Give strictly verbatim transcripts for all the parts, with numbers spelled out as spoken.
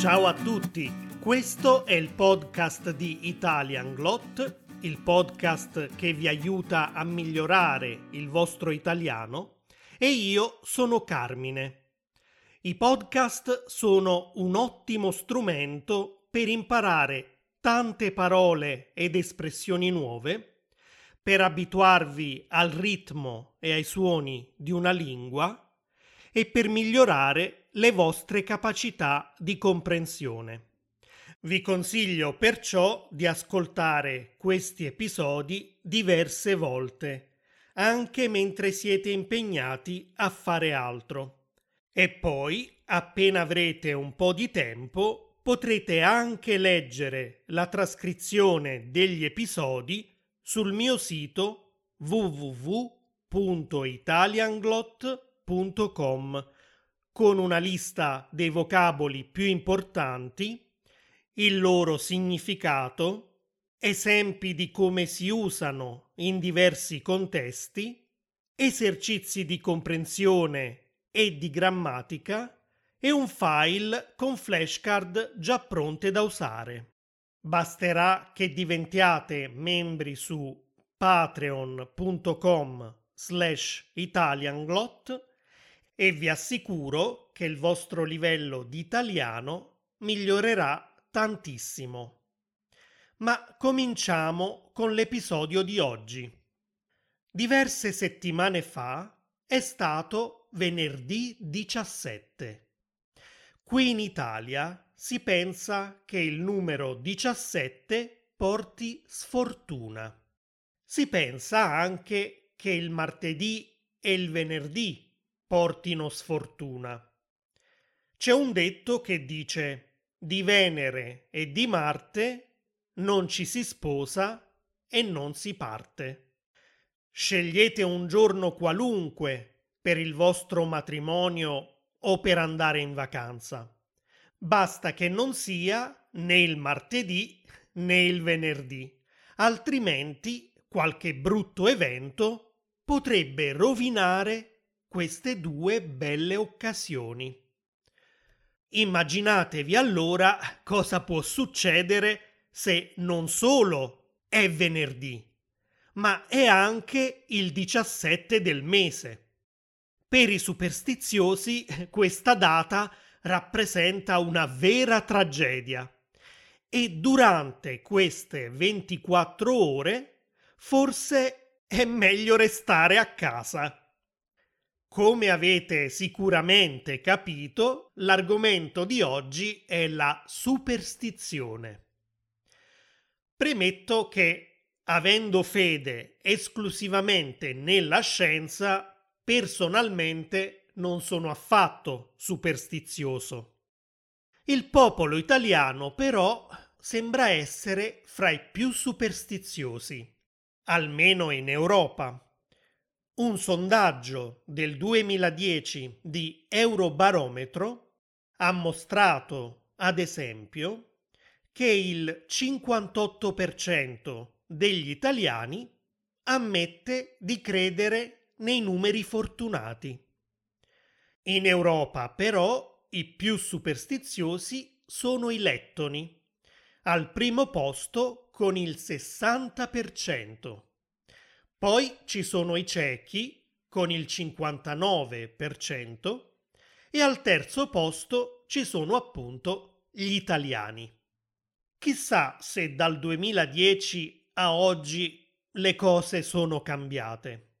Ciao a tutti, questo è il podcast di Italian Glot, il podcast che vi aiuta a migliorare il vostro italiano, e io sono Carmine. I podcast sono un ottimo strumento per imparare tante parole ed espressioni nuove, per abituarvi al ritmo e ai suoni di una lingua e per migliorare le vostre capacità di comprensione. Vi consiglio perciò di ascoltare questi episodi diverse volte, anche mentre siete impegnati a fare altro. E poi, appena avrete un po' di tempo, potrete anche leggere la trascrizione degli episodi sul mio sito w w w punto italian glot punto com con una lista dei vocaboli più importanti, il loro significato, esempi di come si usano in diversi contesti, esercizi di comprensione e di grammatica e un file con flashcard già pronte da usare. Basterà che diventiate membri su patreon punto com slash italianglot e vi assicuro che il vostro livello di italiano migliorerà tantissimo. Ma cominciamo con l'episodio di oggi. Diverse settimane fa è stato venerdì diciassette. Qui in Italia si pensa che il numero diciassette porti sfortuna. Si pensa anche che il martedì e il venerdì portino sfortuna. C'è un detto che dice: di Venere e di Marte non ci si sposa e non si parte. Scegliete un giorno qualunque per il vostro matrimonio o per andare in vacanza. Basta che non sia né il martedì né il venerdì, altrimenti qualche brutto evento potrebbe rovinare queste due belle occasioni. Immaginatevi allora cosa può succedere se non solo è venerdì, ma è anche il diciassette del mese. Per i superstiziosi questa data rappresenta una vera tragedia e durante queste ventiquattro ore forse è meglio restare a casa. Come avete sicuramente capito, l'argomento di oggi è la superstizione. Premetto che, avendo fede esclusivamente nella scienza, personalmente non sono affatto superstizioso. Il popolo italiano, però, sembra essere fra i più superstiziosi, almeno in Europa. Un sondaggio del duemiladieci di Eurobarometro ha mostrato, ad esempio, che il cinquantotto per cento degli italiani ammette di credere nei numeri fortunati. In Europa, però, i più superstiziosi sono i lettoni, al primo posto con il sessanta per cento. Poi ci sono i cechi, con il cinquantanove per cento, e al terzo posto ci sono appunto gli italiani. Chissà se dal duemiladieci a oggi le cose sono cambiate.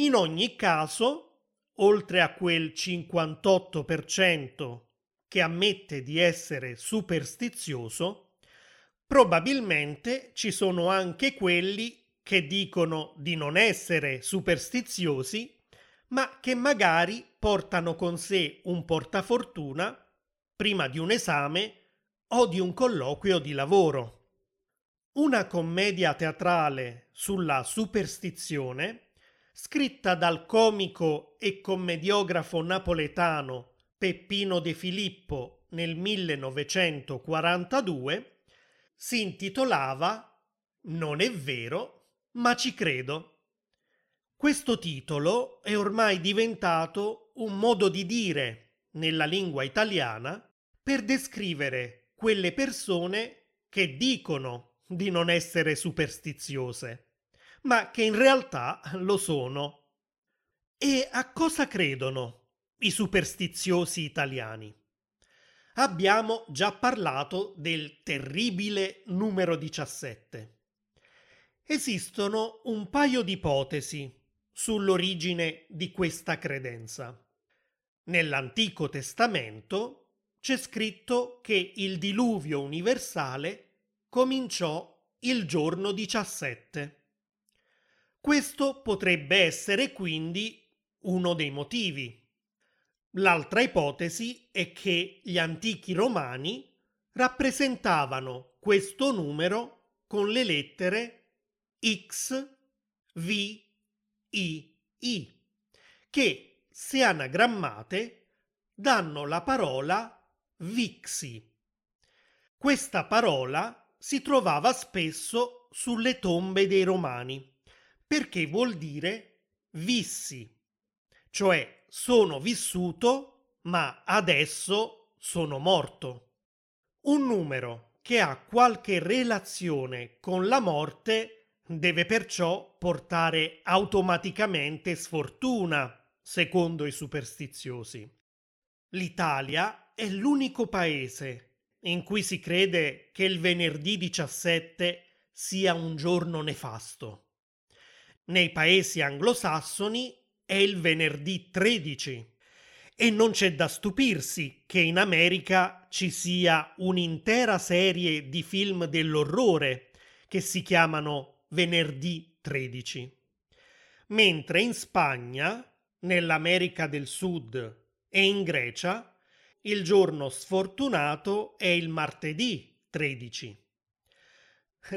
In ogni caso, oltre a quel cinquantotto per cento che ammette di essere superstizioso, probabilmente ci sono anche quelli che dicono di non essere superstiziosi, ma che magari portano con sé un portafortuna prima di un esame o di un colloquio di lavoro. Una commedia teatrale sulla superstizione, scritta dal comico e commediografo napoletano Peppino De Filippo nel millenovecentoquarantadue, si intitolava Non è vero Ma ci credo. Questo titolo è ormai diventato un modo di dire nella lingua italiana per descrivere quelle persone che dicono di non essere superstiziose, ma che in realtà lo sono. E a cosa credono i superstiziosi italiani? Abbiamo già parlato del terribile numero diciassette. Esistono un paio di ipotesi sull'origine di questa credenza. Nell'Antico Testamento c'è scritto che il diluvio universale cominciò il giorno diciassette. Questo potrebbe essere quindi uno dei motivi. L'altra ipotesi è che gli antichi romani rappresentavano questo numero con le lettere X, V, I, I, che, se anagrammate, danno la parola vixi. Questa parola si trovava spesso sulle tombe dei romani, perché vuol dire vissi, cioè sono vissuto, ma adesso sono morto. Un numero che ha qualche relazione con la morte deve perciò portare automaticamente sfortuna, secondo i superstiziosi. L'Italia è l'unico paese in cui si crede che il venerdì diciassette sia un giorno nefasto. Nei paesi anglosassoni è il venerdì tredici e non c'è da stupirsi che in America ci sia un'intera serie di film dell'orrore che si chiamano Venerdì tredici, mentre in Spagna, nell'America del Sud e in Grecia il giorno sfortunato è il martedì tredici.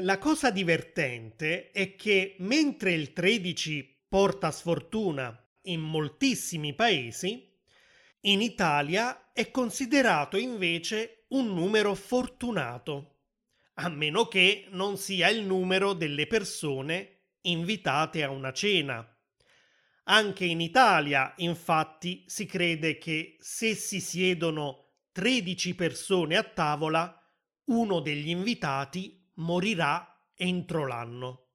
La cosa divertente è che mentre il tredici porta sfortuna in moltissimi paesi, in Italia è considerato invece un numero fortunato, a meno che non sia il numero delle persone invitate a una cena. Anche in Italia, infatti, si crede che se si siedono tredici persone a tavola, uno degli invitati morirà entro l'anno.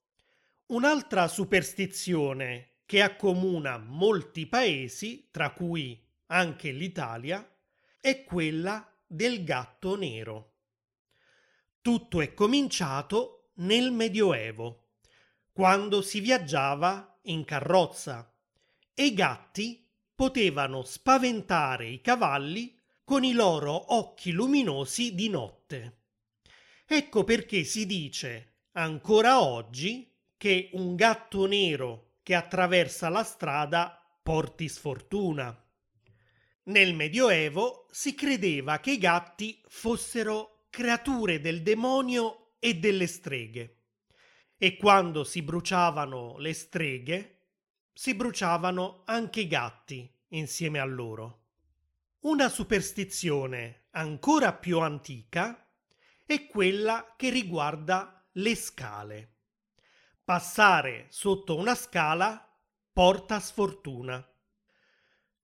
Un'altra superstizione che accomuna molti paesi, tra cui anche l'Italia, è quella del gatto nero. Tutto è cominciato nel Medioevo, quando si viaggiava in carrozza e i gatti potevano spaventare i cavalli con i loro occhi luminosi di notte. Ecco perché si dice ancora oggi che un gatto nero che attraversa la strada porti sfortuna. Nel Medioevo si credeva che i gatti fossero creature del demonio e delle streghe, e quando si bruciavano le streghe, si bruciavano anche i gatti insieme a loro. Una superstizione ancora più antica è quella che riguarda le scale. Passare sotto una scala porta sfortuna.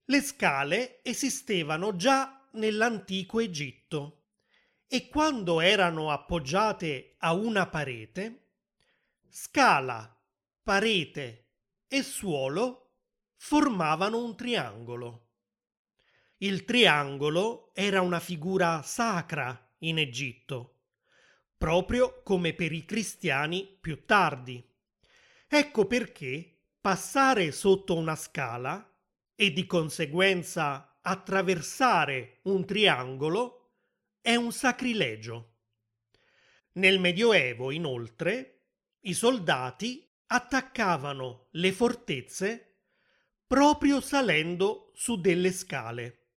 Le scale esistevano già nell'antico Egitto e quando erano appoggiate a una parete, scala, parete e suolo formavano un triangolo. Il triangolo era una figura sacra in Egitto, proprio come per i cristiani più tardi. Ecco perché passare sotto una scala e di conseguenza attraversare un triangolo è un sacrilegio. Nel Medioevo, inoltre, i soldati attaccavano le fortezze proprio salendo su delle scale.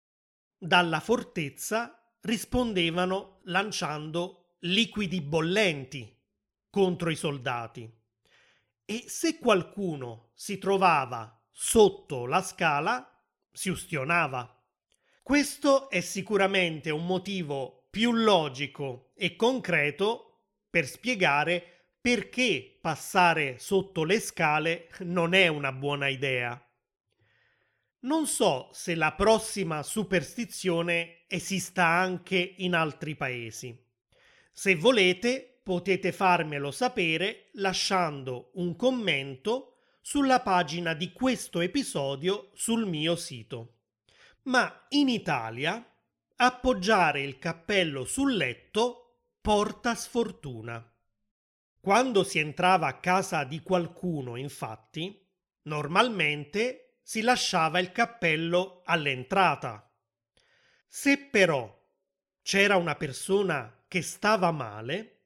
Dalla fortezza rispondevano lanciando liquidi bollenti contro i soldati e se qualcuno si trovava sotto la scala si ustionava. Questo è sicuramente un motivo più logico e concreto per spiegare perché passare sotto le scale non è una buona idea. Non so se la prossima superstizione esista anche in altri paesi. Se volete, potete farmelo sapere lasciando un commento sulla pagina di questo episodio sul mio sito. Ma in Italia appoggiare il cappello sul letto porta sfortuna. Quando si entrava a casa di qualcuno, infatti, normalmente si lasciava il cappello all'entrata. Se però c'era una persona che stava male,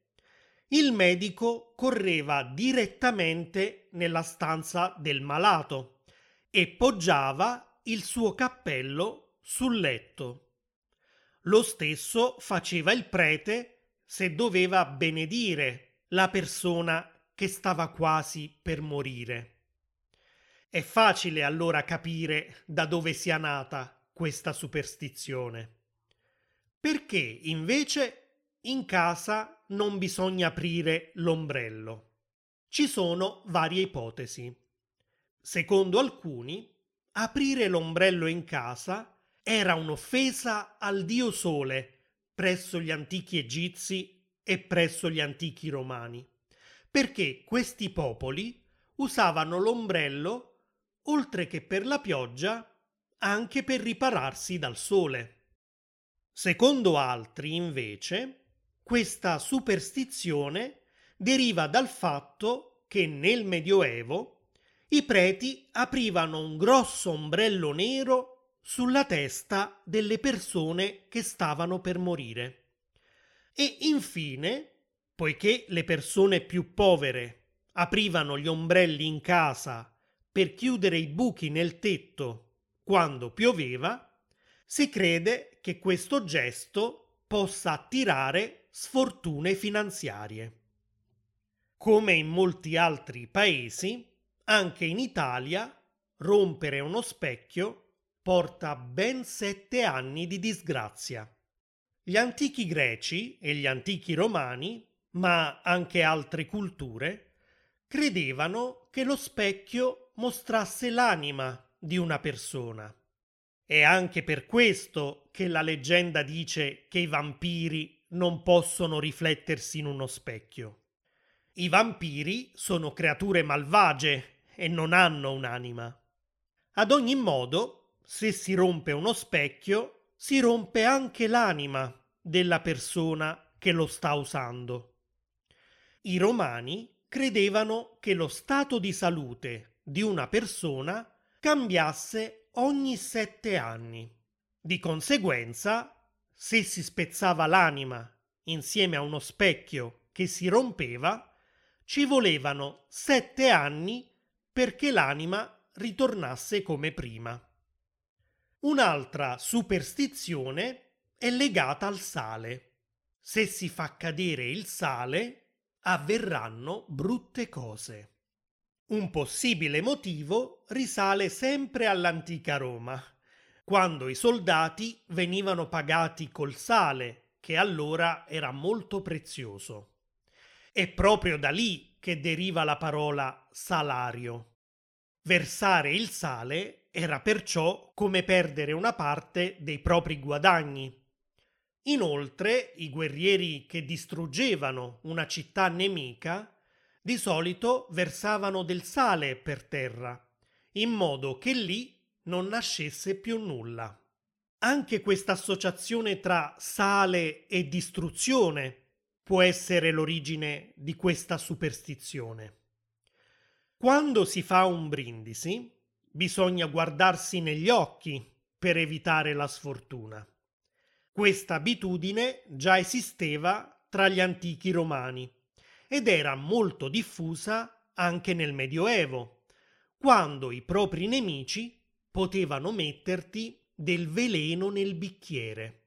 il medico correva direttamente nella stanza del malato e poggiava il suo cappello sul letto. Lo stesso faceva il prete se doveva benedire la persona che stava quasi per morire. È facile allora capire da dove sia nata questa superstizione. Perché invece in casa non bisogna aprire l'ombrello? Ci sono varie ipotesi. Secondo alcuni, aprire l'ombrello in casa era un'offesa al dio Sole presso gli antichi egizi e presso gli antichi romani, perché questi popoli usavano l'ombrello, oltre che per la pioggia, anche per ripararsi dal sole. Secondo altri, invece, questa superstizione deriva dal fatto che nel Medioevo i preti aprivano un grosso ombrello nero sulla testa delle persone che stavano per morire. E infine, poiché le persone più povere aprivano gli ombrelli in casa per chiudere i buchi nel tetto quando pioveva, si crede che questo gesto possa attirare sfortune finanziarie. Come in molti altri paesi, anche in Italia rompere uno specchio porta ben sette anni di disgrazia. Gli antichi greci e gli antichi romani, ma anche altre culture, credevano che lo specchio mostrasse l'anima di una persona. È anche per questo che la leggenda dice che i vampiri non possono riflettersi in uno specchio. I vampiri sono creature malvagie e non hanno un'anima. Ad ogni modo, se si rompe uno specchio, si rompe anche l'anima della persona che lo sta usando. I romani credevano che lo stato di salute di una persona cambiasse ogni sette anni. Di conseguenza, se si spezzava l'anima insieme a uno specchio che si rompeva, ci volevano sette anni perché l'anima ritornasse come prima. Un'altra superstizione è legata al sale. Se si fa cadere il sale, avverranno brutte cose. Un possibile motivo risale sempre all'antica Roma, quando i soldati venivano pagati col sale, che allora era molto prezioso. È proprio da lì che deriva la parola salario. Versare il sale era perciò come perdere una parte dei propri guadagni. Inoltre, i guerrieri che distruggevano una città nemica di solito versavano del sale per terra, in modo che lì non nascesse più nulla. Anche questa associazione tra sale e distruzione può essere l'origine di questa superstizione. Quando si fa un brindisi, bisogna guardarsi negli occhi per evitare la sfortuna. Questa abitudine già esisteva tra gli antichi romani ed era molto diffusa anche nel Medioevo, quando i propri nemici potevano metterti del veleno nel bicchiere.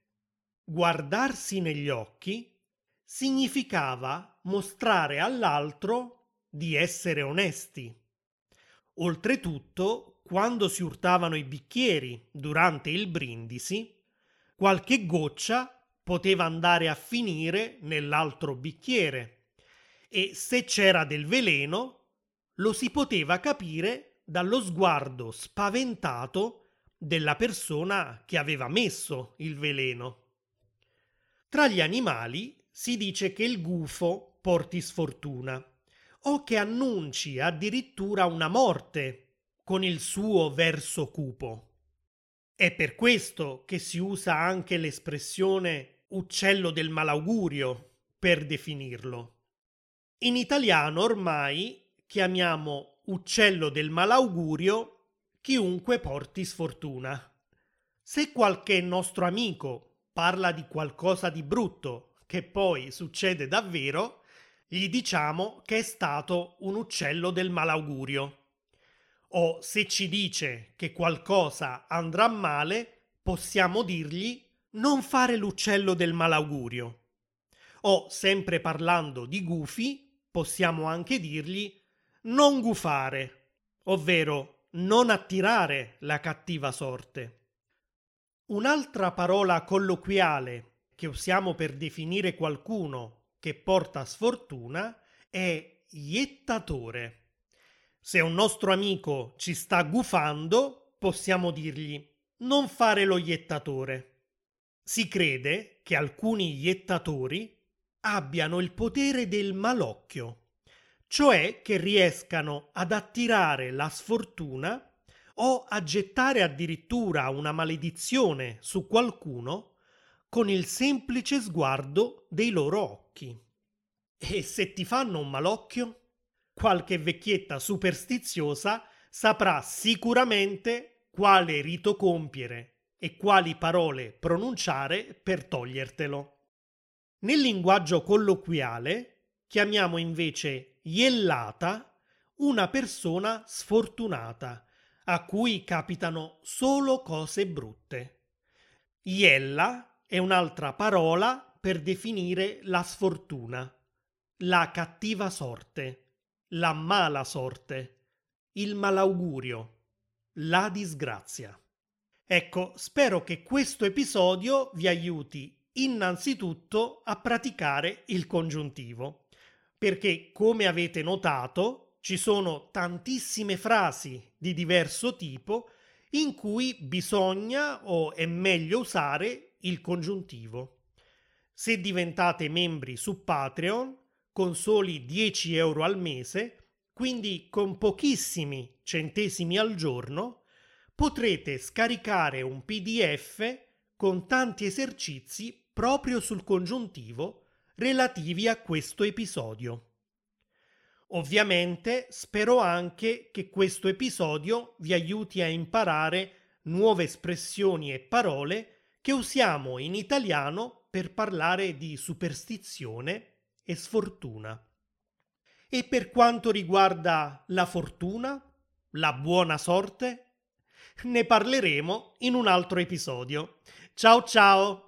Guardarsi negli occhi significava mostrare all'altro di essere onesti. Oltretutto, quando si urtavano i bicchieri durante il brindisi, qualche goccia poteva andare a finire nell'altro bicchiere e se c'era del veleno lo si poteva capire dallo sguardo spaventato della persona che aveva messo il veleno. Tra gli animali si dice che il gufo porti sfortuna o che annunci addirittura una morte con il suo verso cupo. È per questo che si usa anche l'espressione uccello del malaugurio per definirlo. In italiano ormai chiamiamo uccello del malaugurio chiunque porti sfortuna. Se qualche nostro amico parla di qualcosa di brutto che poi succede davvero, gli diciamo che è stato un uccello del malaugurio. O se ci dice che qualcosa andrà male, possiamo dirgli non fare l'uccello del malaugurio. O, sempre parlando di gufi, possiamo anche dirgli non gufare, ovvero non attirare la cattiva sorte. Un'altra parola colloquiale che usiamo per definire qualcuno che porta sfortuna è iettatore. Se un nostro amico ci sta gufando, possiamo dirgli non fare lo iettatore. Si crede che alcuni iettatori abbiano il potere del malocchio, cioè che riescano ad attirare la sfortuna o a gettare addirittura una maledizione su qualcuno con il semplice sguardo dei loro occhi. E se ti fanno un malocchio? Qualche vecchietta superstiziosa saprà sicuramente quale rito compiere e quali parole pronunciare per togliertelo. Nel linguaggio colloquiale chiamiamo invece iellata una persona sfortunata a cui capitano solo cose brutte. Iella è un'altra parola per definire la sfortuna, la cattiva sorte, la mala sorte, il malaugurio, la disgrazia. Ecco, spero che questo episodio vi aiuti innanzitutto a praticare il congiuntivo, perché come avete notato ci sono tantissime frasi di diverso tipo in cui bisogna o è meglio usare il congiuntivo. Se diventate membri su Patreon, con soli dieci euro al mese, quindi con pochissimi centesimi al giorno, potrete scaricare un P D F con tanti esercizi proprio sul congiuntivo relativi a questo episodio. Ovviamente spero anche che questo episodio vi aiuti a imparare nuove espressioni e parole che usiamo in italiano per parlare di superstizione e sfortuna. E per quanto riguarda la fortuna, la buona sorte, ne parleremo in un altro episodio. Ciao ciao!